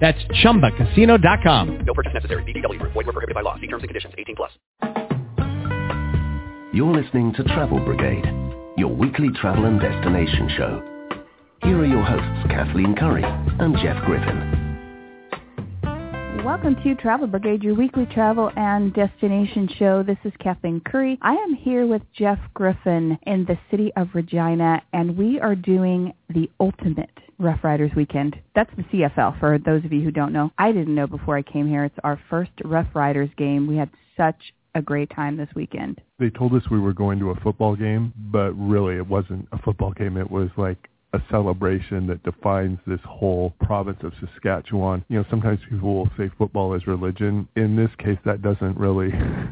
That's ChumbaCasino.com. No purchase necessary. VGW Group. Void where prohibited by law. See terms and conditions. 18+. You're listening to Travel Brigade, your weekly travel and destination show. Here are your hosts, Kathleen Curry and Jeff Griffin. Welcome to Travel Brigade, your weekly travel and destination show. This is Kathleen Curry. I am here with Jeff Griffin in the city of Regina, and we are doing the ultimate Rough Riders weekend. That's the CFL, for those of you who don't know. I didn't know before I came here. It's our first Rough Riders game. We had such a great time this weekend. They told us we were going to a football game, but really it wasn't a football game. It was like a celebration that defines this whole province of Saskatchewan. You know, sometimes people will say football is religion. In this case, that doesn't really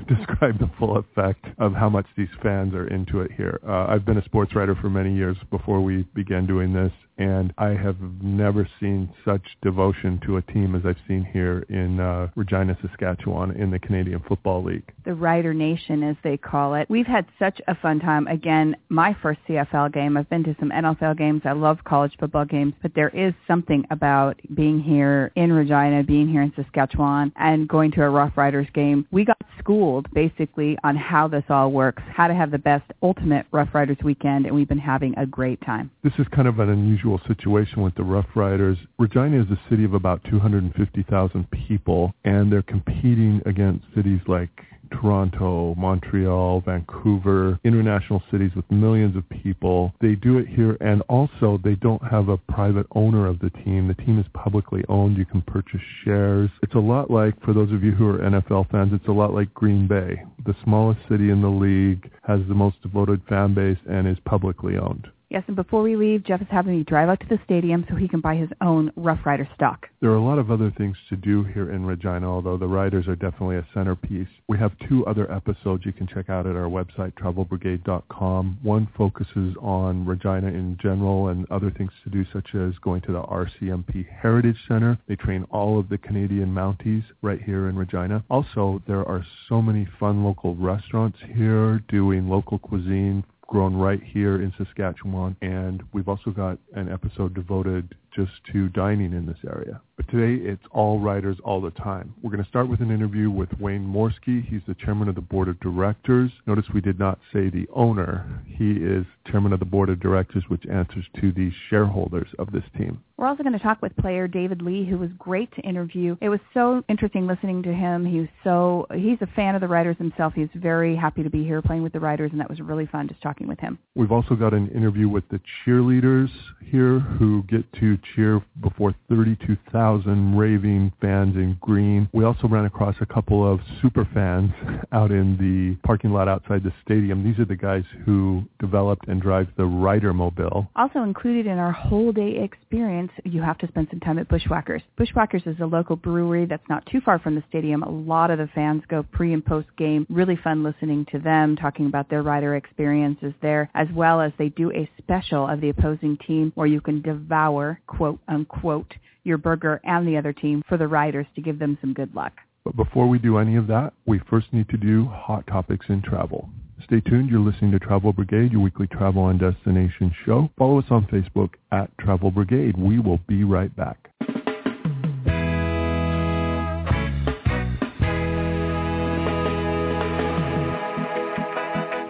describe the full effect of how much these fans are into it here. I've been a sports writer for many years before we began doing this, and I have never seen such devotion to a team as I've seen here in Regina, Saskatchewan, in the Canadian Football League. The Rider Nation, as they call it. We've had such a fun time. Again, my first CFL game. I've been to some NFL games. I love college football games, but there is something about being here in Regina, being here in Saskatchewan, and going to a Rough Riders game. We got schooled, basically, on how this all works, how to have the best ultimate Rough Riders weekend, and we've been having a great time. This is kind of an unusual situation with the Rough Riders. Regina is a city of about 250,000 people, and they're competing against cities like Toronto, Montreal, Vancouver, international cities with millions of people. They do it here, and also they don't have a private owner of the team. The team is publicly owned. You can purchase shares. It's a lot like, for those of you who are NFL fans, it's a lot like Green Bay. The smallest city in the league has the most devoted fan base and is publicly owned. Yes, and before we leave, Jeff is having me drive out to the stadium so he can buy his own Rough Rider stock. There are a lot of other things to do here in Regina, although the Riders are definitely a centerpiece. We have two other episodes you can check out at our website, TravelBrigade.com. One focuses on Regina in general and other things to do, such as going to the RCMP Heritage Center. They train all of the Canadian Mounties right here in Regina. Also, there are so many fun local restaurants here doing local cuisine, grown right here in Saskatchewan, and we've also got an episode devoted just to dining in this area. But today, it's all Riders all the time. We're going to start with an interview with Wayne Morsky. He's the chairman of the board of directors. Notice we did not say the owner. He is chairman of the board of directors, which answers to the shareholders of this team. We're also going to talk with player David Lee, who was great to interview. It was so interesting listening to him. He's a fan of the Riders himself. He's very happy to be here playing with the Riders, and that was really fun just talking with him. We've also got an interview with the cheerleaders here who get to cheer before 32,000 raving fans in green. We also ran across a couple of super fans out in the parking lot outside the stadium. These are the guys who developed and drive the Rider Mobile. Also included in our whole day experience, you have to spend some time at Bushwakker's. Bushwakker's is a local brewery that's not too far from the stadium. A lot of the fans go pre and post game. Really fun listening to them talking about their Rider experiences there, as well as they do a special of the opposing team where you can devour, quote unquote, your burger and the other team for the Riders to give them some good luck. But before we do any of that, we first need to do hot topics in travel. Stay tuned. You're listening to Travel Brigade, your weekly travel and destination show. Follow us on Facebook at Travel Brigade. We will be right back.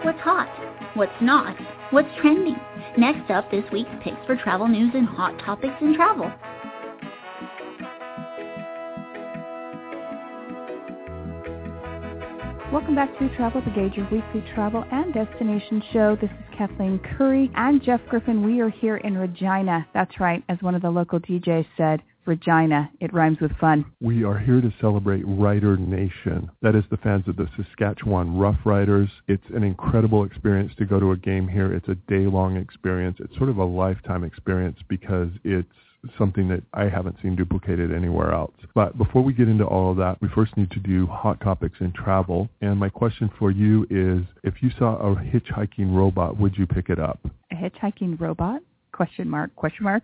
What's hot? What's not? What's trending? Next up, this week's picks for travel news and hot topics in travel. Welcome back to Travel Brigade, your weekly travel and destination show. This is Kathleen Curry and Jeff Griffin. We are here in Regina. That's right, as one of the local DJs said, Regina. It rhymes with fun. We are here to celebrate Rider Nation. That is the fans of the Saskatchewan Roughriders. It's an incredible experience to go to a game here. It's a day-long experience. It's sort of a lifetime experience because it's something that I haven't seen duplicated anywhere else. But before we get into all of that, we first need to do hot topics in travel. And my question for you is, if you saw a hitchhiking robot, would you pick it up? A hitchhiking robot? Question mark,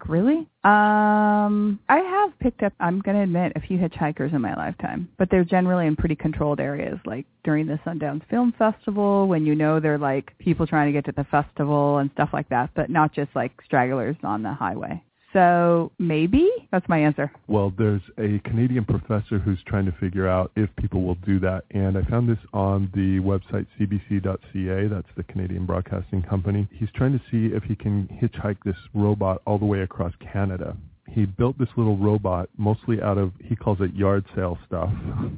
really? I have picked up, I'm going to admit, a few hitchhikers in my lifetime, but they're generally in pretty controlled areas, like during the Sundance Film Festival, when you know they're like people trying to get to the festival and stuff like that, but not just like stragglers on the highway. So maybe that's my answer. Well, there's a Canadian professor who's trying to figure out if people will do that. And I found this on the website cbc.ca. That's the Canadian Broadcasting Company. He's trying to see if he can hitchhike this robot all the way across Canada. He built this little robot mostly out of, he calls it yard sale stuff,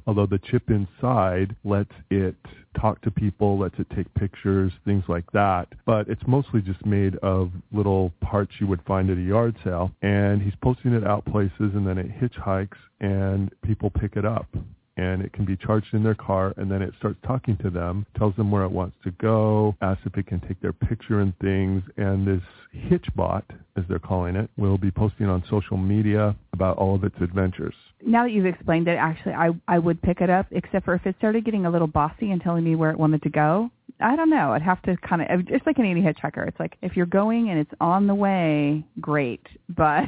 although the chip inside lets it talk to people, lets it take pictures, things like that. But it's mostly just made of little parts you would find at a yard sale. And he's posting it out places, and then it hitchhikes, and people pick it up. And it can be charged in their car, and then it starts talking to them, tells them where it wants to go, asks if it can take their picture and things. And this Hitchbot, as they're calling it, will be posting on social media about all of its adventures. Now that you've explained it, actually, I would pick it up, except for if it started getting a little bossy and telling me where it wanted to go. I don't know. I'd have to kind of, it's like any hitchhiker. It's like, if you're going and it's on the way, great, but...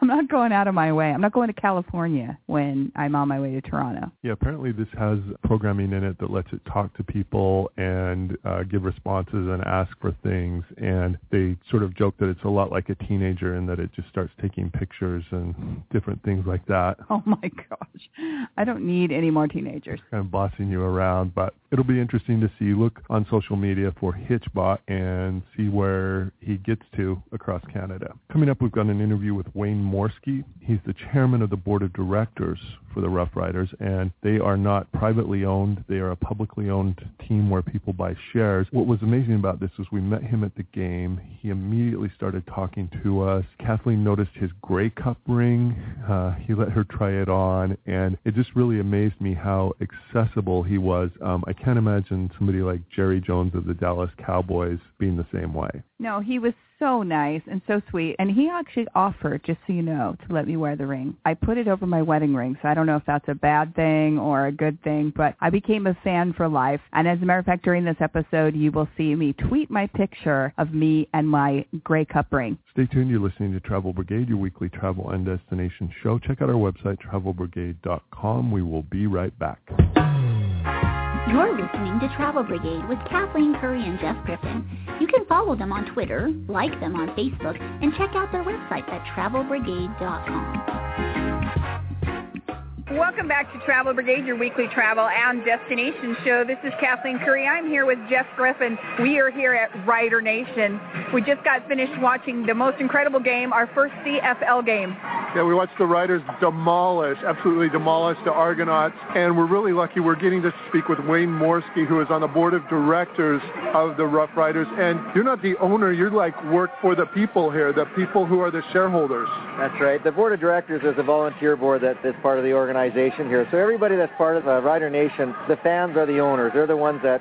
I'm not going out of my way. I'm not going to California when I'm on my way to Toronto. Yeah, apparently this has programming in it that lets it talk to people and give responses and ask for things. And they sort of joke that it's a lot like a teenager in that it just starts taking pictures and different things like that. Oh, my gosh. I don't need any more teenagers. Kind of bossing you around, but it'll be interesting to see. Look on social media for Hitchbot and see where he gets to across Canada. Coming up, we've got an interview with Wayne Morsky. He's the chairman of the board of directors for the Roughriders, and they are not privately owned. They are a publicly owned team where people buy shares. What was amazing about this was we met him at the game. He immediately started talking to us. Kathleen noticed his Grey Cup ring. He let her try it on, and it just really amazed me how accessible he was. I can't imagine somebody like Jerry Jones of the Dallas Cowboys being the same way. No, he was so nice and so sweet. And he actually offered, just so you know, to let me wear the ring. I put it over my wedding ring, so I don't know if that's a bad thing or a good thing, but I became a fan for life. And as a matter of fact, during this episode, you will see me tweet my picture of me and my Grey Cup ring. Stay tuned. You're listening to Travel Brigade, your weekly travel and destination show. Check out our website, TravelBrigade.com. We will be right back. You're listening to Travel Brigade with Kathleen Curry and Jeff Griffin. You can follow them on Twitter, like them on Facebook, and check out their website at TravelBrigade.com. Welcome back to Travel Brigade, your weekly travel and destination show. This is Kathleen Curry. I'm here with Jeff Griffin. We are here at Rider Nation. We just got finished watching the most incredible game, our first CFL game. Yeah, we watched the Riders absolutely demolish the Argonauts, and we're really lucky we're getting to speak with Wayne Morsky, who is on the board of directors of the Rough Riders. And you're not the owner, you're like work for the people here, the people who are the shareholders. That's right. The board of directors is a volunteer board that's part of the organization here. So everybody that's part of the Rider Nation, the fans are the owners. They're the ones that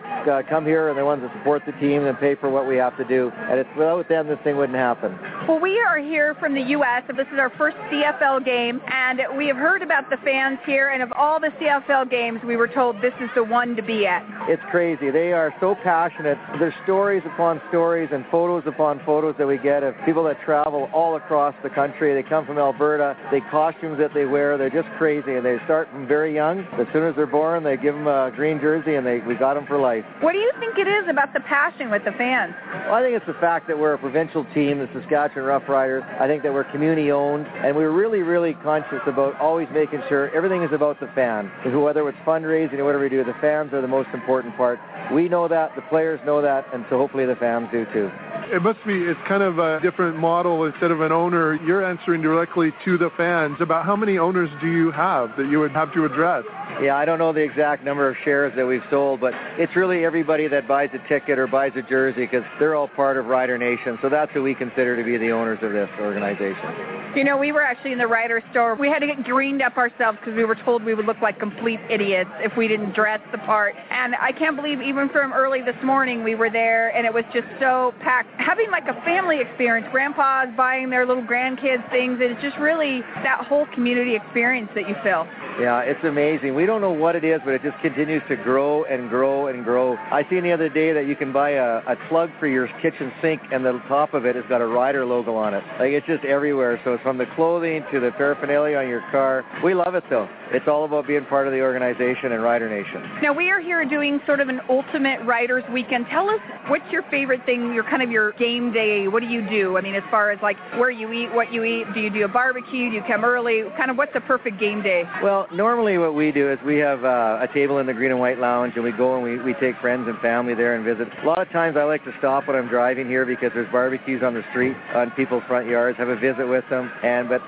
come here and the ones that support the team and pay for what we have to do. And it's without them, this thing wouldn't happen. Well, we are here from the U.S., and this is our first CFL game, and we have heard about the fans here, and of all the CFL games, we were told this is the one to be at. It's crazy. They are so passionate. There's stories upon stories and photos upon photos that we get of people that travel all across the country. They come from Alberta. The costumes that they wear, they're just crazy, and they start from very young. As soon as they're born, they give them a green jersey, and we got them for life. What do you think it is about the passion with the fans? Well, I think it's the fact that we're a provincial team, the Saskatchewan Roughriders. I think that we're community-owned, and we're really, really conscious about always making sure everything is about the fan. Whether it's fundraising or whatever we do, the fans are the most important part. We know that, the players know that, and so hopefully the fans do too. It must be, it's kind of a different model. Instead of an owner, you're answering directly to the fans. About how many owners do you have that you would have to address? Yeah, I don't know the exact number of shares that we've sold, but it's really everybody that buys a ticket or buys a jersey, because they're all part of Rider Nation, so that's who we consider to be the owners of this organization. You know, we were actually in the Rider store. We had to get greened up ourselves because we were told we would look like complete idiots if we didn't dress the part. And I can't believe even from early this morning we were there, and it was just so packed having like a family experience. Grandpa's buying their little grandkids things, and it's just really that whole community experience that you feel. Yeah, it's amazing. We don't know what it is, but it just continues to grow and grow and grow. I seen the other day that you can buy a plug for your kitchen sink, and the top of it has got a Rider logo on it. Like, it's just everywhere. So it's from the clothing to the paraphernalia on your car. We love it, though. It's all about being part of the organization and Rider Nation. Now, we are here doing sort of an ultimate Riders weekend. Tell us, what's your favorite thing, your kind of your game day? What do you do? I mean, as far as like where you eat, what you eat, do you do a barbecue? Do you come early? Kind of what's the perfect game day? Well, normally what we do is we have a table in the Green and White Lounge, and we go and we take friends and family there and visit. A lot of times I like to stop when I'm driving here because there's barbecues on the street, on people's front yards, have a visit with them. But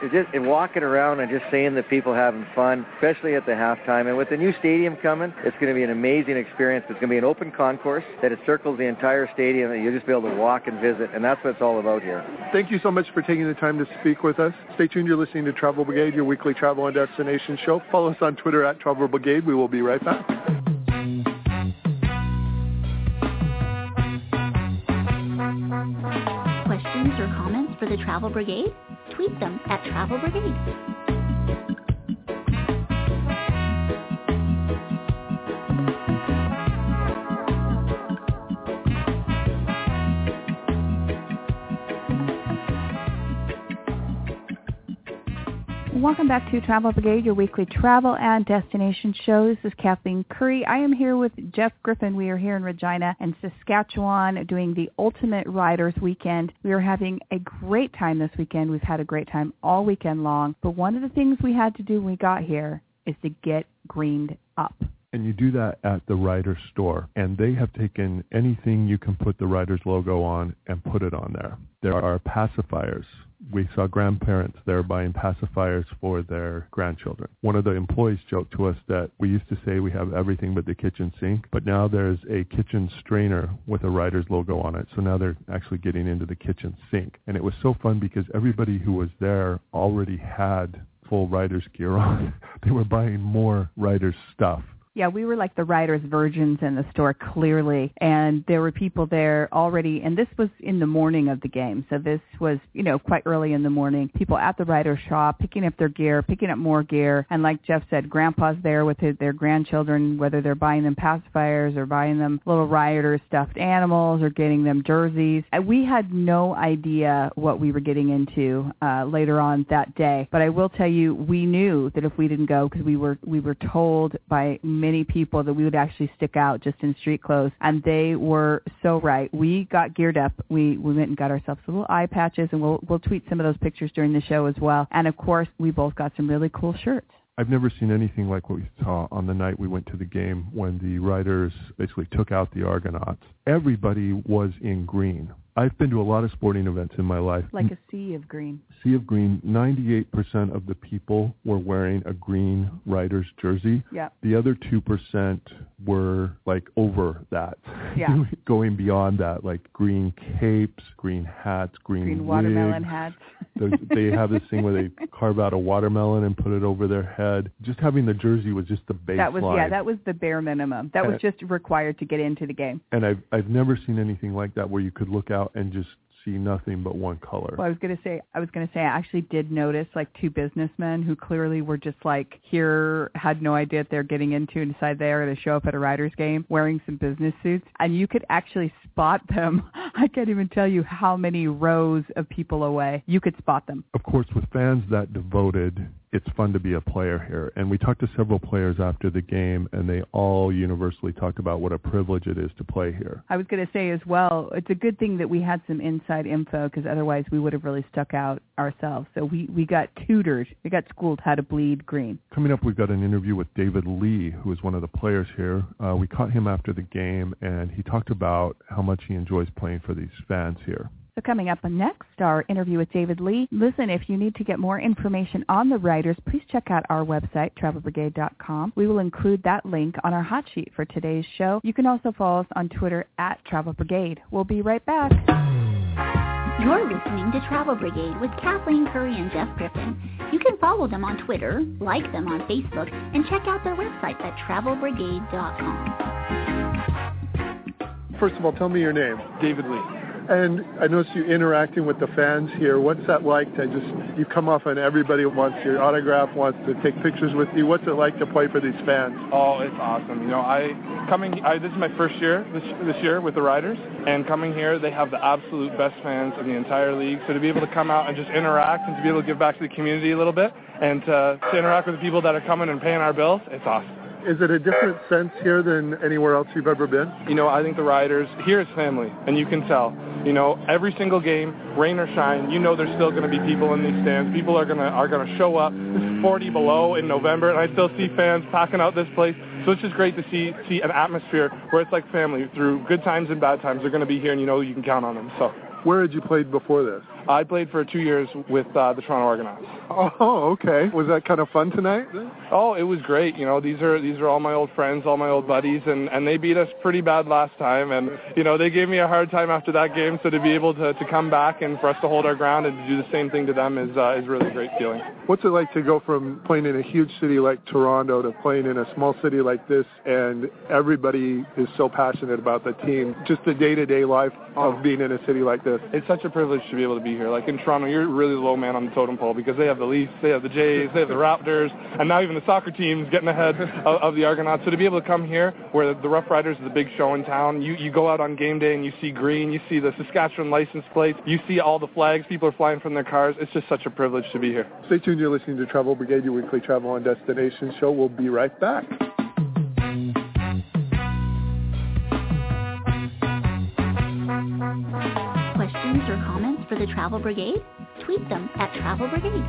walking around and just seeing the people having fun, especially at the halftime. And with the new stadium coming, it's going to be an amazing experience. It's going to be an open concourse that it circles the entire stadium, and you'll just be able to walk and visit, and that's what it's all about here. Thank you so much for taking the time to speak with us. Stay tuned. You're listening to Travel Brigade, your weekly travel and destination show. Follow us on Twitter at Travel Brigade. We will be right back. Questions or comments for the Travel Brigade? Tweet them at Travel Brigade. Welcome back to Travel Brigade, your weekly travel and destination show. This is Kathleen Curry. I am here with Jeff Griffin. We are here in Regina and Saskatchewan doing the Ultimate Riders Weekend. We are having a great time this weekend. We've had a great time all weekend long. But one of the things we had to do when we got here is to get greened up. And you do that at the Rider store. And they have taken anything you can put the Rider's logo on and put it on there. There are pacifiers. We saw grandparents there buying pacifiers for their grandchildren. One of the employees joked to us that we used to say we have everything but the kitchen sink, but now there's a kitchen strainer with a Rider's logo on it. So now they're actually getting into the kitchen sink. And it was so fun because everybody who was there already had full Rider's gear on. They were buying more Rider's stuff. Yeah, we were like the Riders virgins in the store, clearly, and there were people there already, and this was in the morning of the game, so this was, you know, quite early in the morning, people at the Rider shop picking up their gear, picking up more gear, and like Jeff said, grandpa's there with their grandchildren, whether they're buying them pacifiers or buying them little Rider stuffed animals or getting them jerseys. We had no idea what we were getting into later on that day, but I will tell you, we knew that if we didn't go, because we were told by many people that we would actually stick out just in street clothes, and they were so right. We got geared up. We went and got ourselves little eye patches, and we'll tweet some of those pictures during the show as well. And of course, we both got some really cool shirts. I've never seen anything like what we saw on the night we went to the game when the Riders basically took out the Argonauts. Everybody was in green. I've been to a lot of sporting events in my life. Like a sea of green. Sea of green. 98% of the people were wearing a green Riders jersey. Yeah. The other 2% were like over that. Yeah. Going beyond that, like green capes, green hats, green watermelon wigs. Hats. They have this thing where they carve out a watermelon and put it over their head. Just having the jersey was just the baseline. That was the bare minimum. That was just required to get into the game. And I've never seen anything like that where you could look out and just see nothing but one color. Well, I actually did notice like two businessmen who clearly were just like here, had no idea what they're getting into, and decided they were going to show up at a Riders game wearing some business suits. And you could actually spot them. I can't even tell you how many rows of people away you could spot them. Of course, with fans that devoted, it's fun to be a player here. And we talked to several players after the game, and they all universally talked about what a privilege it is to play here. I was going to say as well, it's a good thing that we had some inside info, because otherwise we would have really stuck out ourselves. So we got tutored. We got schooled how to bleed green. Coming up, we've got an interview with David Lee, who is one of the players here. We caught him after the game, and he talked about how much he enjoys playing for these fans here. So coming up next, our interview with David Lee. Listen, if you need to get more information on the Riders, please check out our website, TravelBrigade.com. We will include that link on our hot sheet for today's show. You can also follow us on Twitter at Travel Brigade. We'll be right back. You're listening to Travel Brigade with Kathleen Curry and Jeff Griffin. You can follow them on Twitter, like them on Facebook, and check out their website at TravelBrigade.com. First of all, tell me your name. David Lee. And I noticed you interacting with the fans here. What's that like to you come off and everybody wants your autograph, wants to take pictures with you. What's it like to play for these fans? Oh, it's awesome. You know, this is my first year this year with the Riders, and coming here, they have the absolute best fans in the entire league. So to be able to come out and just interact and to be able to give back to the community a little bit and to interact with the people that are coming and paying our bills, it's awesome. Is it a different sense here than anywhere else you've ever been? You know, I think the Riders, here is family, and you can tell. You know, every single game, rain or shine, you know there's still going to be people in these stands. People are going to show up. It's 40 below in November, and I still see fans packing out this place. So it's just great to see an atmosphere where it's like family. Through good times and bad times, they're going to be here, and you know you can count on them. So, where had you played before this? I played for 2 years with the Toronto Argonauts. Oh, okay. Was that kind of fun tonight? Oh, it was great. You know, these are all my old friends, all my old buddies, and they beat us pretty bad last time. And, you know, they gave me a hard time after that game, so to be able to come back and for us to hold our ground and to do the same thing to them is really a great feeling. What's it like to go from playing in a huge city like Toronto to playing in a small city like this, and everybody is so passionate about the team, just the day-to-day life of being in a city like this? It's such a privilege to be able to be here. Like in Toronto, you're really low man on the totem pole because they have the Leafs, they have the Jays, they have the Raptors, and now even the soccer team's getting ahead of the Argonauts. So to be able to come here where the Rough Riders is the big show in town, you go out on game day and you see green, you see the Saskatchewan license plates, you see all the flags, people are flying from their cars. It's just such a privilege to be here. Stay tuned, you're listening to Travel Brigade, your weekly travel and destination show. We'll be right back. Questions or comments for the Travel Brigade? Tweet them at Travel Brigade.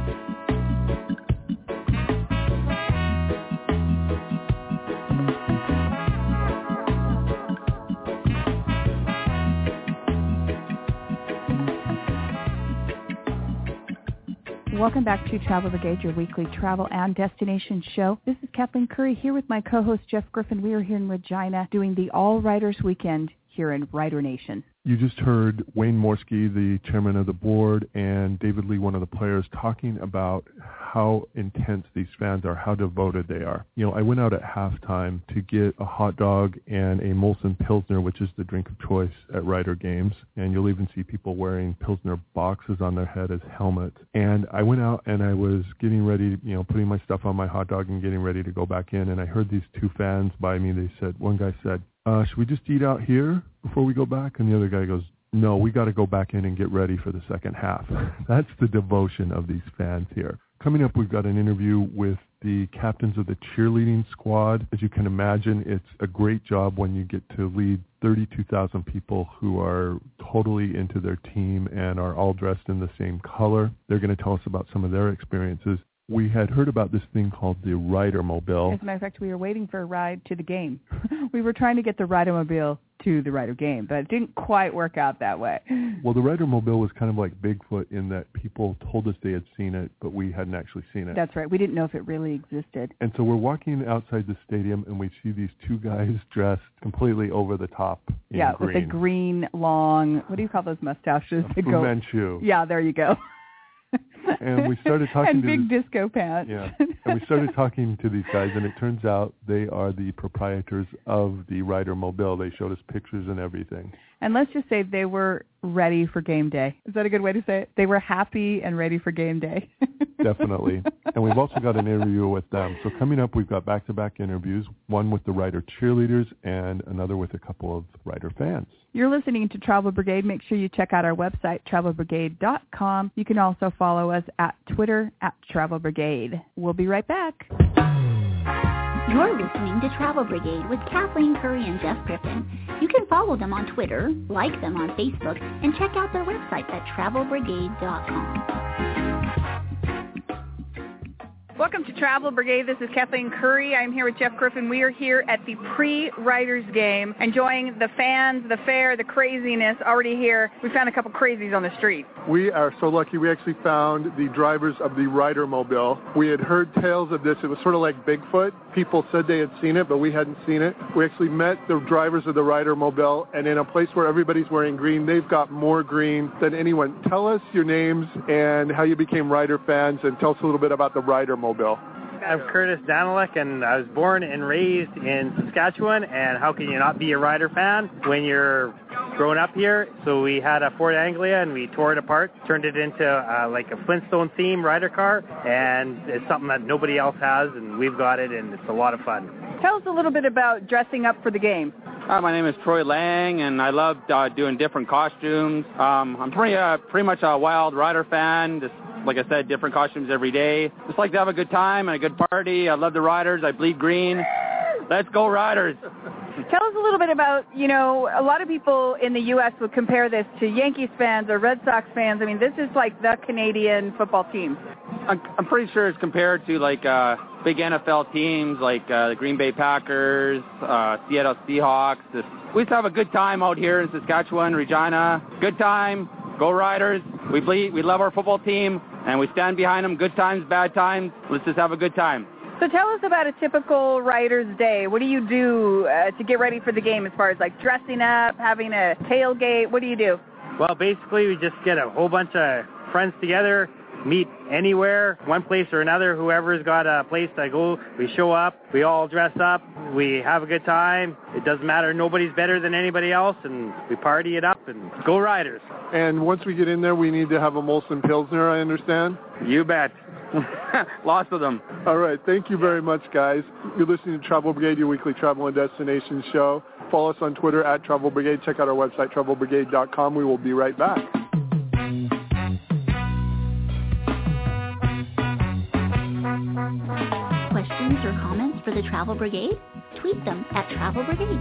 Welcome back to Travel Brigade, your weekly travel and destination show. This is Kathleen Curry here with my co-host Jeff Griffin. We are here in Regina doing the All Riders Weekend here in Rider Nation. You just heard Wayne Morsky, the chairman of the board, and David Lee, one of the players, talking about how intense these fans are, how devoted they are. You know, I went out at halftime to get a hot dog and a Molson Pilsner, which is the drink of choice at Rider games, and you'll even see people wearing Pilsner boxes on their head as helmets. And I went out and I was getting ready, you know, putting my stuff on my hot dog and getting ready to go back in, and I heard these two fans by me. They said, one guy said, should we just eat out here before we go back? And the other guy goes, no, we got to go back in and get ready for the second half. That's the devotion of these fans here. Coming up, we've got an interview with the captains of the cheerleading squad. As you can imagine, it's a great job when you get to lead 32,000 people who are totally into their team and are all dressed in the same color. They're going to tell us about some of their experiences. We had heard about this thing called the Rider Mobile. As a matter of fact, we were waiting for a ride to the game. We were trying to get the Rider Mobile to the Rider game, but it didn't quite work out that way. Well, the Rider Mobile was kind of like Bigfoot in that people told us they had seen it, but we hadn't actually seen it. That's right. We didn't know if it really existed. And so we're walking outside the stadium, and we see these two guys dressed completely over the top in green. With a green, long, what do you call those mustaches? A Fu Manchu. Yeah, there you go. And we started talking disco pants. Yeah. And we started talking to these guys, and it turns out they are the proprietors of the Rider Mobile. They showed us pictures and everything. And let's just say they were ready for game day. Is that a good way to say it? They were happy and ready for game day. Definitely. And we've also got an interview with them. So coming up, we've got back-to-back interviews, one with the Rider cheerleaders and another with a couple of Rider fans. You're listening to Travel Brigade. Make sure you check out our website, TravelBrigade.com. You can also follow us at Twitter, at Travel Brigade. We'll be right back. You're listening to Travel Brigade with Kathleen Curry and Jeff Griffin. You can follow them on Twitter, like them on Facebook, and check out their website at TravelBrigade.com. Welcome to Travel Brigade. This is Kathleen Curry. I'm here with Jeff Griffin. We are here at the pre-Riders game, enjoying the fans, the fair, the craziness already here. We found a couple crazies on the street. We are so lucky. We actually found the drivers of the Rider Mobile. We had heard tales of this. It was sort of like Bigfoot. People said they had seen it, but we hadn't seen it. We actually met the drivers of the Rider Mobile, and in a place where everybody's wearing green, they've got more green than anyone. Tell us your names and how you became Rider fans, and tell us a little bit about the Rider Mobile. I'm Curtis Danilek, and I was born and raised in Saskatchewan, and how can you not be a Rider fan when you're grown up here. So we had a Ford Anglia and we tore it apart, turned it into like a Flintstone theme rider car, and it's something that nobody else has, and we've got it, and it's a lot of fun. Tell us a little bit about dressing up for the game. My name is Troy Lang, and I love doing different costumes. I'm pretty much a wild rider fan. Just like I said, different costumes every day. Just like to have a good time and a good party. I love the Riders. I bleed green. Let's go Riders. Tell us a little bit about, you know, a lot of people in the U.S. would compare this to Yankees fans or Red Sox fans. I mean, this is like the Canadian football team. I'm pretty sure it's compared to like big NFL teams like the Green Bay Packers, Seattle Seahawks. We used to have a good time out here in Saskatchewan, Regina. Good time. Go Riders. We bleed. We love our football team, and we stand behind them. Good times, bad times. Let's just have a good time. So tell us about a typical Riders day. What do you do to get ready for the game as far as like dressing up, having a tailgate? What do you do? Well, basically we just get a whole bunch of friends together, meet anywhere, one place or another. Whoever's got a place to go, we show up, we all dress up, we have a good time. It doesn't matter. Nobody's better than anybody else, and we party it up and go Riders. And once we get in there, we need to have a Molson Pilsner, I understand? You bet. Lots of them. All right. Thank you very much, guys. You're listening to Travel Brigade, your weekly travel and destination show. Follow us on Twitter at Travel Brigade. Check out our website, TravelBrigade.com. We will be right back. Questions or comments for the Travel Brigade? Tweet them at Travel Brigade.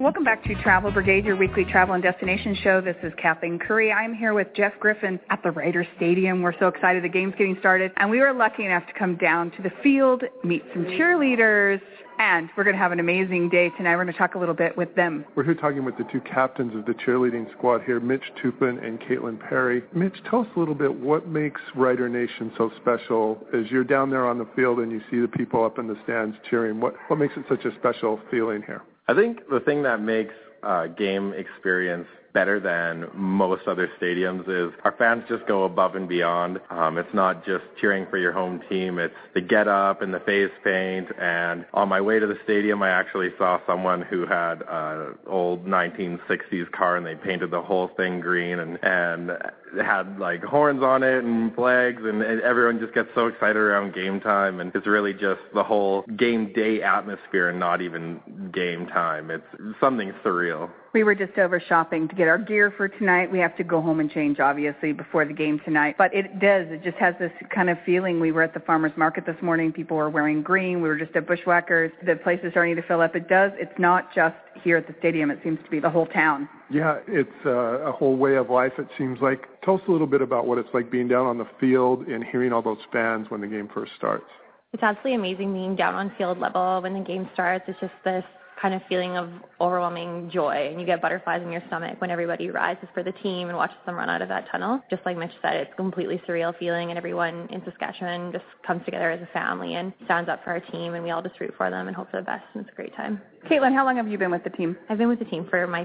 Welcome back to Travel Brigade, your weekly travel and destination show. This is Kathleen Curry. I'm here with Jeff Griffin at the Rider Stadium. We're so excited. The game's getting started. And we were lucky enough to come down to the field, meet some cheerleaders, and we're going to have an amazing day tonight. We're going to talk a little bit with them. We're here talking with the two captains of the cheerleading squad here, Mitch Tupin and Caitlin Perry. Mitch, tell us a little bit what makes Rider Nation so special as you're down there on the field and you see the people up in the stands cheering. What makes it such a special feeling here? I think the thing that makes game experience better than most other stadiums is our fans just go above and beyond. It's not just cheering for your home team. It's the get up and the face paint. And on my way to the stadium, I actually saw someone who had an old 1960s car, and they painted the whole thing green and had like horns on it and flags, and everyone just gets so excited around game time. And it's really just the whole game day atmosphere, and not even game time. It's something surreal. We were just over shopping to get our gear for tonight. We have to go home and change, obviously, before the game tonight. But it does. It just has this kind of feeling. We were at the farmer's market this morning. People were wearing green. We were just at Bushwakker's. The place is starting to fill up. It does. It's not just here at the stadium. It seems to be the whole town. Yeah, it's a whole way of life, it seems like. Tell us a little bit about what it's like being down on the field and hearing all those fans when the game first starts. It's absolutely amazing being down on field level when the game starts. It's just this kind of feeling of overwhelming joy, and you get butterflies in your stomach when everybody rises for the team and watches them run out of that tunnel. Just like Mitch said, it's a completely surreal feeling, and everyone in Saskatchewan just comes together as a family and stands up for our team, and we all just root for them and hope for the best, and it's a great time. Caitlin, how long have you been with the team? I've been with the team for my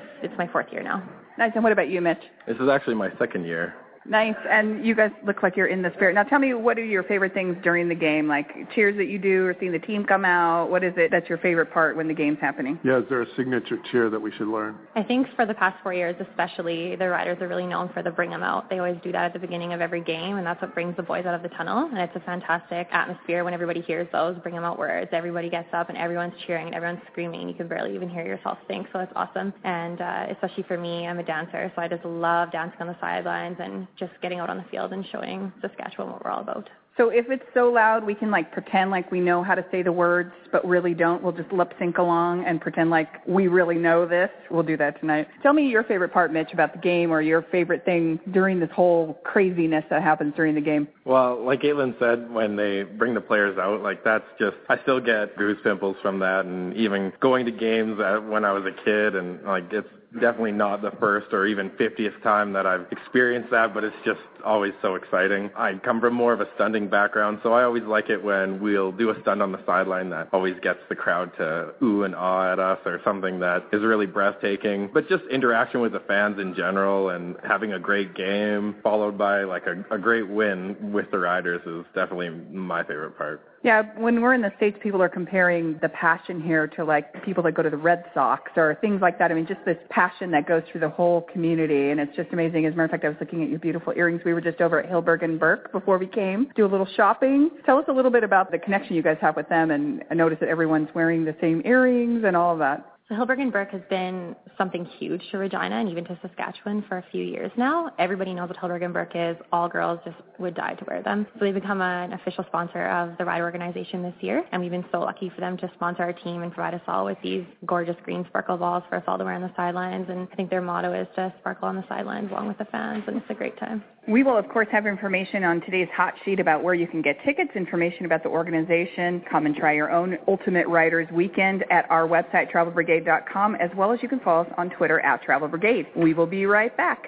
fourth year now. Nice, and what about you, Mitch? This is actually my second year. Nice, and you guys look like you're in the spirit. Now tell me, what are your favorite things during the game, like cheers that you do or seeing the team come out? What is it that's your favorite part when the game's happening? Yeah, is there a signature cheer that we should learn? I think for the past 4 years especially, the Riders are really known for the bring them out. They always do that at the beginning of every game, and that's what brings the boys out of the tunnel, and it's a fantastic atmosphere when everybody hears those bring them out words. Everybody gets up, and everyone's cheering, and everyone's screaming. You can barely even hear yourself think, so it's awesome. And especially for me, I'm a dancer, so I just love dancing on the sidelines and just getting out on the field and showing Saskatchewan what we're all about. So if it's so loud, we can like pretend like we know how to say the words, but really don't. We'll just lip sync along and pretend like we really know this. We'll do that tonight. Tell me your favorite part, Mitch, about the game, or your favorite thing during this whole craziness that happens during the game. Well, like Caitlin said, when they bring the players out, like that's just, I still get goose pimples from that. And even going to games when I was a kid, and like it's definitely not the first or even 50th time that I've experienced that, but it's just always so exciting. I come from more of a stunting background, so I always like it when we'll do a stunt on the sideline that always gets the crowd to ooh and ah at us, or something that is really breathtaking. But just interaction with the fans in general and having a great game followed by like a great win with the Riders is definitely my favorite part. Yeah, when we're in the States, people are comparing the passion here to, like, people that go to the Red Sox or things like that. I mean, just this passion that goes through the whole community, and it's just amazing. As a matter of fact, I was looking at your beautiful earrings. We were just over at Hilberg and Burke before we came, do a little shopping. Tell us a little bit about the connection you guys have with them, and I noticed that everyone's wearing the same earrings and all of that. So Hilberg and Burke has been something huge to Regina and even to Saskatchewan for a few years now. Everybody knows what Hilberg and Burke is. All girls just would die to wear them. So they've become an official sponsor of the Rider organization this year, and we've been so lucky for them to sponsor our team and provide us all with these gorgeous green sparkle balls for us all to wear on the sidelines. And I think their motto is to sparkle on the sidelines along with the fans, and it's a great time. We will, of course, have information on today's hot sheet about where you can get tickets, information about the organization. Come and try your own Ultimate Riders Weekend at our website, TravelBrigade.com, as well as you can follow us on Twitter at Travel Brigade. We will be right back.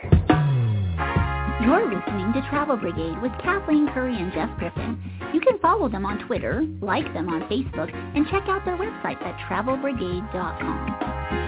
You're listening to Travel Brigade with Kathleen Curry and Jeff Griffin. You can follow them on Twitter, like them on Facebook, and check out their website at TravelBrigade.com.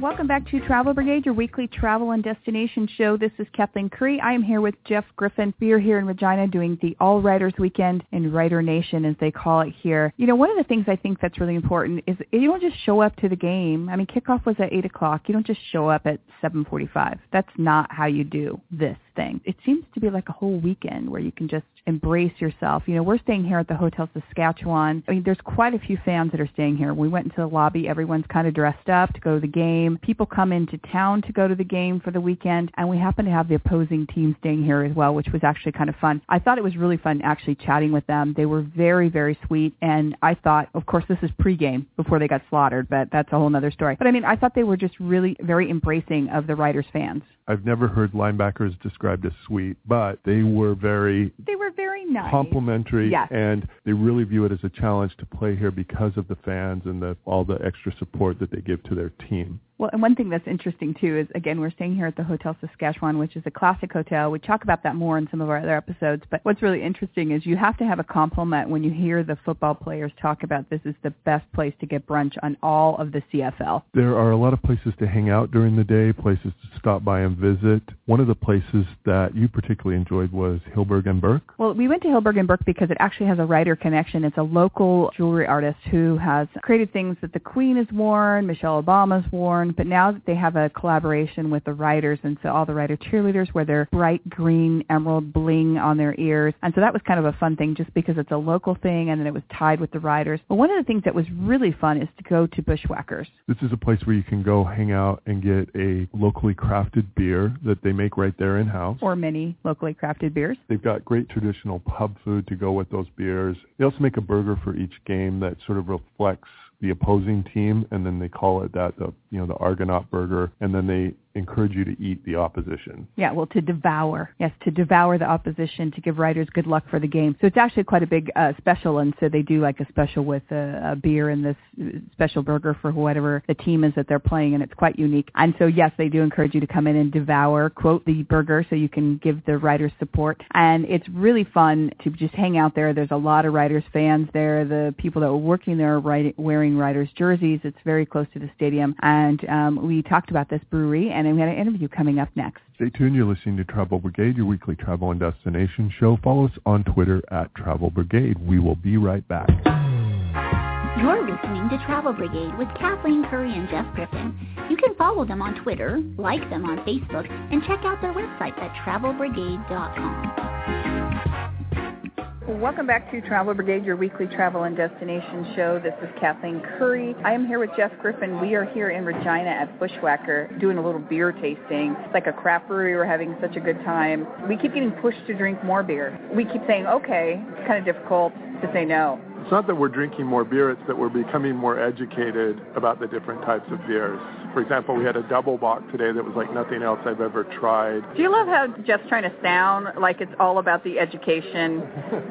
Welcome back to Travel Brigade, your weekly travel and destination show. This is Kathleen Curry. I am here with Jeff Griffin. We are here in Regina doing the All Riders Weekend in Rider Nation, as they call it here. You know, one of the things I think that's really important is you don't just show up to the game. I mean, kickoff was at 8 o'clock. You don't just show up at 7:45. That's not how you do this thing. It seems to be like a whole weekend where you can just embrace yourself. You know, we're staying here at the Hotel Saskatchewan. I mean, there's quite a few fans that are staying here. We went into the lobby. Everyone's kind of dressed up to go to the game. People come into town to go to the game for the weekend, and we happen to have the opposing team staying here as well, which was actually kind of fun. I thought it was really fun actually chatting with them. They were very, very sweet, and I thought, of course, this is pregame before they got slaughtered, but that's a whole other story. But I mean, I thought they were just really very embracing of the Riders fans. I've never heard linebackers described as sweet, but they were very nice, complimentary, yes. And they really view it as a challenge to play here because of the fans and all the extra support that they give to their team. Well, and one thing that's interesting, too, is, again, we're staying here at the Hotel Saskatchewan, which is a classic hotel. We talk about that more in some of our other episodes. But what's really interesting is you have to have a compliment when you hear the football players talk about this is the best place to get brunch on all of the CFL. There are a lot of places to hang out during the day, places to stop by and visit. One of the places that you particularly enjoyed was Hilberg and Burke. Well, we went to Hilberg and Burke because it actually has a Rider connection. It's a local jewelry artist who has created things that the Queen has worn, Michelle Obama's worn, but now that they have a collaboration with the Riders, and so all the Rider cheerleaders wear their bright green emerald bling on their ears. And so that was kind of a fun thing just because it's a local thing, and then it was tied with the Riders. But one of the things that was really fun is to go to Bushwakker's. This is a place where you can go hang out and get a locally crafted beer that they make right there in-house. Or many locally crafted beers. They've got great traditional pub food to go with those beers. They also make a burger for each game that sort of reflects the opposing team, and then they call it that, the Argonaut burger, and then they encourage you to eat the opposition. Yeah, well, to devour the opposition, to give Riders good luck for the game. So it's actually quite a big special, and so they do like a special with a beer and this special burger for whatever the team is that they're playing, and it's quite unique. And so, yes, they do encourage you to come in and devour, quote, the burger, so you can give the Riders support. And it's really fun to just hang out there. There's a lot of Riders fans there. The people that were working there are wearing Riders jerseys. It's very close to the stadium. And we talked about this brewery, and I'm going to interview coming up next. Stay tuned. You're listening to Travel Brigade, your weekly travel and destination show. Follow us on Twitter at Travel Brigade. We will be right back. You're listening to Travel Brigade with Kathleen Curry and Jeff Griffin. You can follow them on Twitter, like them on Facebook, and check out their website at TravelBrigade.com. Welcome back to Travel Brigade, your weekly travel and destination show. This is Kathleen Curry. I am here with Jeff Griffin. We are here in Regina at Bushwacker doing a little beer tasting. It's like a craft brewery. We're having such a good time. We keep getting pushed to drink more beer. We keep saying, okay, it's kind of difficult to say no. It's not that we're drinking more beer, it's that we're becoming more educated about the different types of beers. For example, we had a double bock today that was like nothing else I've ever tried. Do you love how Jeff's trying to sound like it's all about the education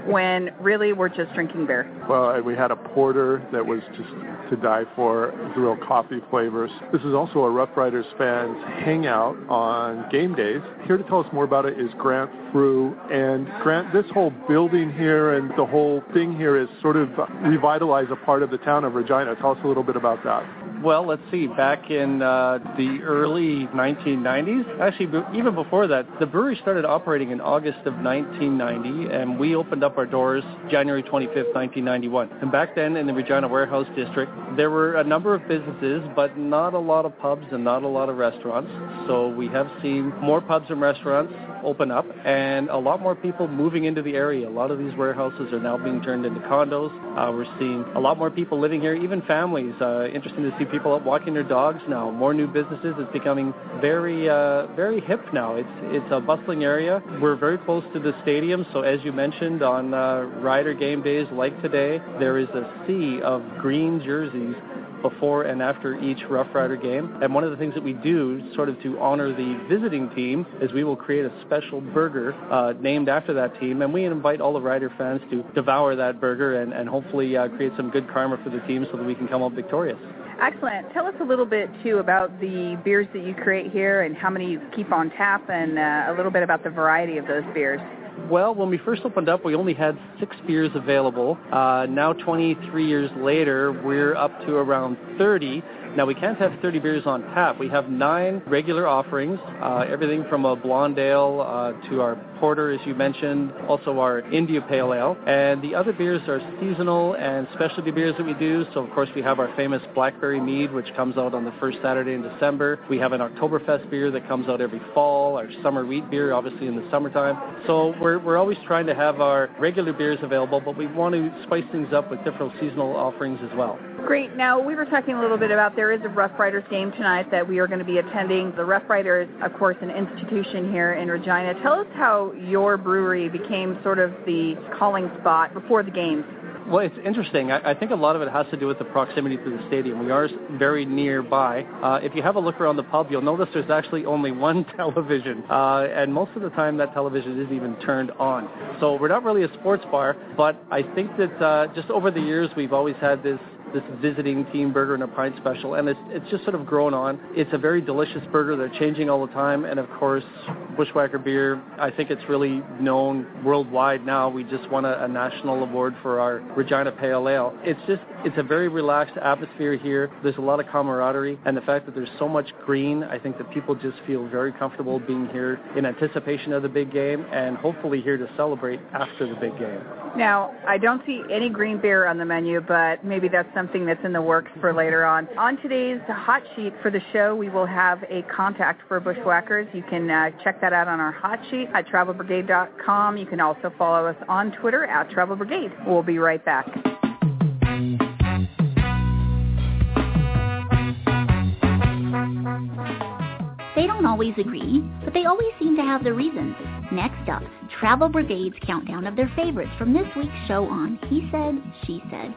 when really we're just drinking beer? Well, we had a porter that was just to die for. It's real coffee flavors. This is also a Rough Riders fans hangout on game days. Here to tell us more about it is Grant Frew. And Grant, this whole building here and the whole thing here is sort of revitalized a part of the town of Regina. Tell us a little bit about that. Well, let's see. Back in the early 1990s, actually even before that, the brewery started operating in August of 1990, and we opened up our doors January 25th, 1991. And back then in the Regina Warehouse District, there were a number of businesses, but not a lot of pubs and not a lot of restaurants. So we have seen more pubs and restaurants open up and a lot more people moving into the area. A lot of these warehouses are now being turned into condos. We're seeing a lot more people living here, even families. Interesting to see people out walking their dogs now. More new businesses. It's becoming very, very hip now. It's a bustling area. We're very close to the stadium, so as you mentioned, on Rider game days like today, there is a sea of green jerseys before and after each Rough Rider game. And one of the things that we do sort of to honor the visiting team is we will create a special burger named after that team, and we invite all the Rider fans to devour that burger and hopefully create some good karma for the team so that we can come out victorious. Excellent. Tell us a little bit, too, about the beers that you create here and how many you keep on tap, and a little bit about the variety of those beers. Well, when we first opened up, we only had 6 beers available. Now, 23 years later, we're up to around 30. Now, we can't have 30 beers on tap. We have 9 regular offerings, everything from a blonde ale to our porter, as you mentioned, also our India Pale Ale. And the other beers are seasonal and specialty beers that we do. So, of course, we have our famous Blackberry Mead, which comes out on the first Saturday in December. We have an Oktoberfest beer that comes out every fall, our summer wheat beer, obviously, in the summertime. So we're always trying to have our regular beers available, but we want to spice things up with different seasonal offerings as well. Great. Now, we were talking a little bit about there is a Rough Riders game tonight that we are going to be attending. The Rough Riders, of course, an institution here in Regina. Tell us how your brewery became sort of the calling spot before the games. Well, it's interesting. I think a lot of it has to do with the proximity to the stadium. We are very nearby. If you have a look around the pub, you'll notice there's actually only one television, and most of the time that television isn't even turned on. So we're not really a sports bar, but I think that just over the years we've always had this visiting team burger and a pint special, and it's just sort of grown on. It's a very delicious burger. They're changing all the time, and of course, Bushwacker beer, I think it's really known worldwide now. We just won a national award for our Regina Pale Ale. It's a very relaxed atmosphere here. There's a lot of camaraderie, and the fact that there's so much green, I think that people just feel very comfortable being here in anticipation of the big game, and hopefully here to celebrate after the big game. Now, I don't see any green beer on the menu, but maybe that's something that's in the works for later on. On today's hot sheet for the show, we will have a contact for Bushwhackers. You can check that out on our hot sheet at TravelBrigade.com. You can also follow us on Twitter at TravelBrigade. We'll be right back. They don't always agree, but they always seem to have their reasons. Next up, Travel Brigade's countdown of their favorites from this week's show on He Said, She Said.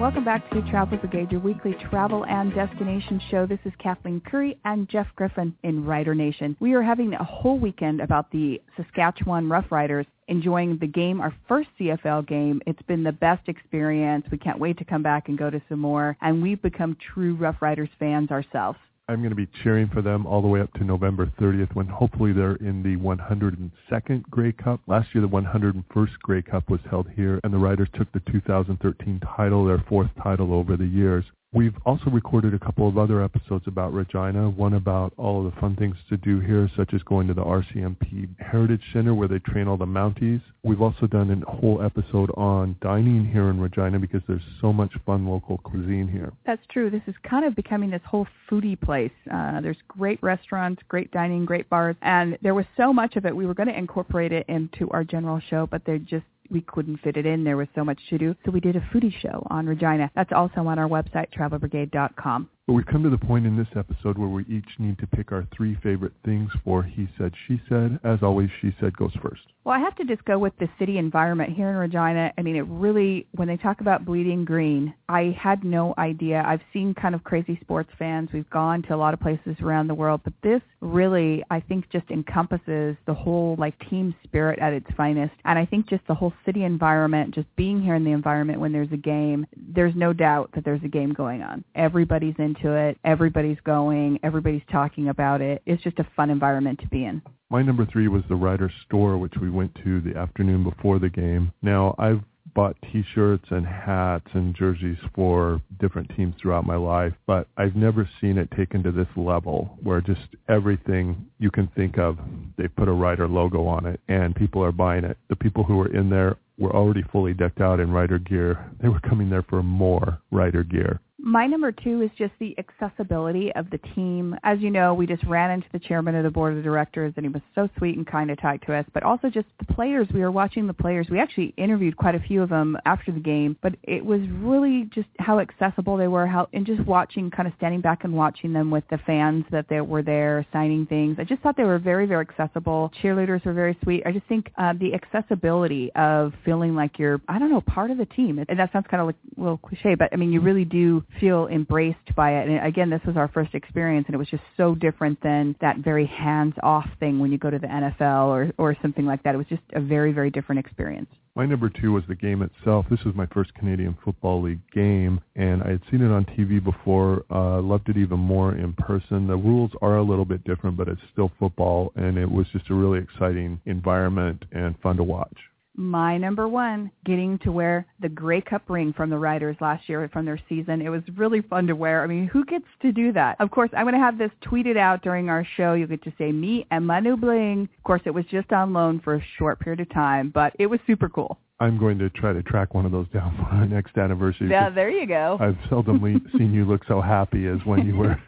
Welcome back to Travel Brigade, your weekly travel and destination show. This is Kathleen Curry and Jeff Griffin in Rider Nation. We are having a whole weekend about the Saskatchewan Roughriders, enjoying the game, our first CFL game. It's been the best experience. We can't wait to come back and go to some more. And we've become true Roughriders fans ourselves. I'm going to be cheering for them all the way up to November 30th when hopefully they're in the 102nd Grey Cup. Last year, the 101st Grey Cup was held here, and the Riders took the 2013 title, their 4th title over the years. We've also recorded a couple of other episodes about Regina, one about all of the fun things to do here, such as going to the RCMP Heritage Center where they train all the Mounties. We've also done a whole episode on dining here in Regina because there's so much fun local cuisine here. That's true. This is kind of becoming this whole foodie place. There's great restaurants, great dining, great bars, and there was so much of it. We were going to incorporate it into our general show, but they just we couldn't fit it in. There was so much to do. So we did a foodie show on Regina. That's also on our website, TravelBrigade.com. But we've come to the point in this episode where we each need to pick our three favorite things for He Said, She Said. As always, She Said goes first. Well, I have to just go with the city environment here in Regina. I mean, it really, when they talk about bleeding green, I had no idea. I've seen kind of crazy sports fans. We've gone to a lot of places around the world. But this really, I think, just encompasses the whole, like, team spirit at its finest. And I think just the whole city environment, just being here in the environment when there's a game, there's no doubt that there's a game going on. Everybody's into it. Everybody's going. Everybody's talking about it. It's just a fun environment to be in. My number three was the Rider store, which we went to the afternoon before the game. Now, I've bought T-shirts and hats and jerseys for different teams throughout my life, but I've never seen it taken to this level where just everything you can think of, they put a Rider logo on it, and people are buying it. The people who were in there were already fully decked out in Rider gear. They were coming there for more Rider gear. My number two is just the accessibility of the team. As you know, we just ran into the chairman of the board of directors, and he was so sweet and kind to talk to us, but also just the players. We were watching the players. We actually interviewed quite a few of them after the game, but it was really just how accessible they were, and just watching, kind of standing back and watching them with the fans that they were there signing things. I just thought they were very, very accessible. Cheerleaders were very sweet. I just think the accessibility of feeling like you're, I don't know, part of the team. And that sounds kind of like a little cliche, but I mean, you really do feel embraced by it. And again, this was our first experience, and it was just so different than that very hands-off thing when you go to the NFL or something like that. It was just a very, very different experience. My number two was the game itself. This was my first Canadian Football League game, and I had seen it on TV before. Loved it even more in person. The rules are a little bit different, but it's still football, and it was just a really exciting environment and fun to watch. My number one, getting to wear the Grey Cup ring from the Riders last year from their season. It was really fun to wear. I mean, who gets to do that? Of course, I'm going to have this tweeted out during our show. You'll get to say me and my new bling. Of course, it was just on loan for a short period of time, but it was super cool. I'm going to try to track one of those down for our next anniversary. Yeah, there you go. I've seldomly seen you look so happy as when you were...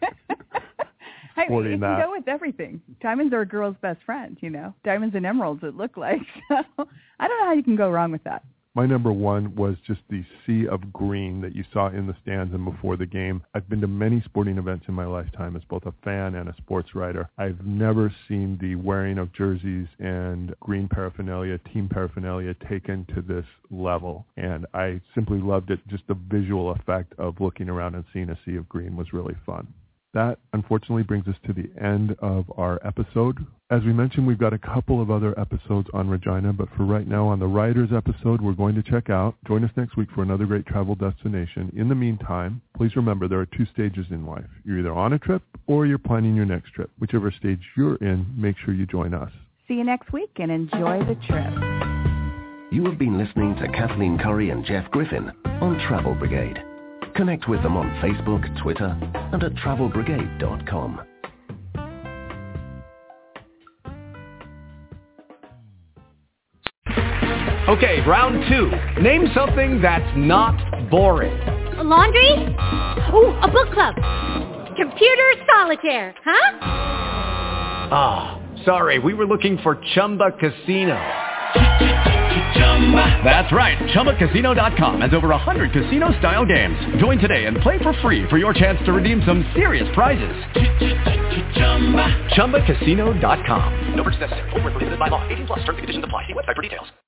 I mean, you can go with everything. Diamonds are a girl's best friend, you know. Diamonds and emeralds, it looked like. So I don't know how you can go wrong with that. My number one was just the sea of green that you saw in the stands and before the game. I've been to many sporting events in my lifetime as both a fan and a sports writer. I've never seen the wearing of jerseys and green paraphernalia, team paraphernalia taken to this level. And I simply loved it. Just the visual effect of looking around and seeing a sea of green was really fun. That, unfortunately, brings us to the end of our episode. As we mentioned, we've got a couple of other episodes on Regina, but for right now, on the Riders episode, we're going to check out. Join us next week for another great travel destination. In the meantime, please remember there are two stages in life. You're either on a trip or you're planning your next trip. Whichever stage you're in, make sure you join us. See you next week and enjoy the trip. You have been listening to Kathleen Curry and Jeff Griffin on Travel Brigade. Connect with them on Facebook, Twitter, and at TravelBrigade.com. Okay, round two. Name something that's not boring. A laundry? Ooh, a book club. Computer solitaire, huh? Ah, sorry, we were looking for Chumba Casino. That's right. ChumbaCasino.com has over 100 casino-style games. Join today and play for free for your chance to redeem some serious prizes. ChumbaCasino.com. No purchase necessary. Void where prohibited by law. 18 plus. Terms and conditions apply. See website for details.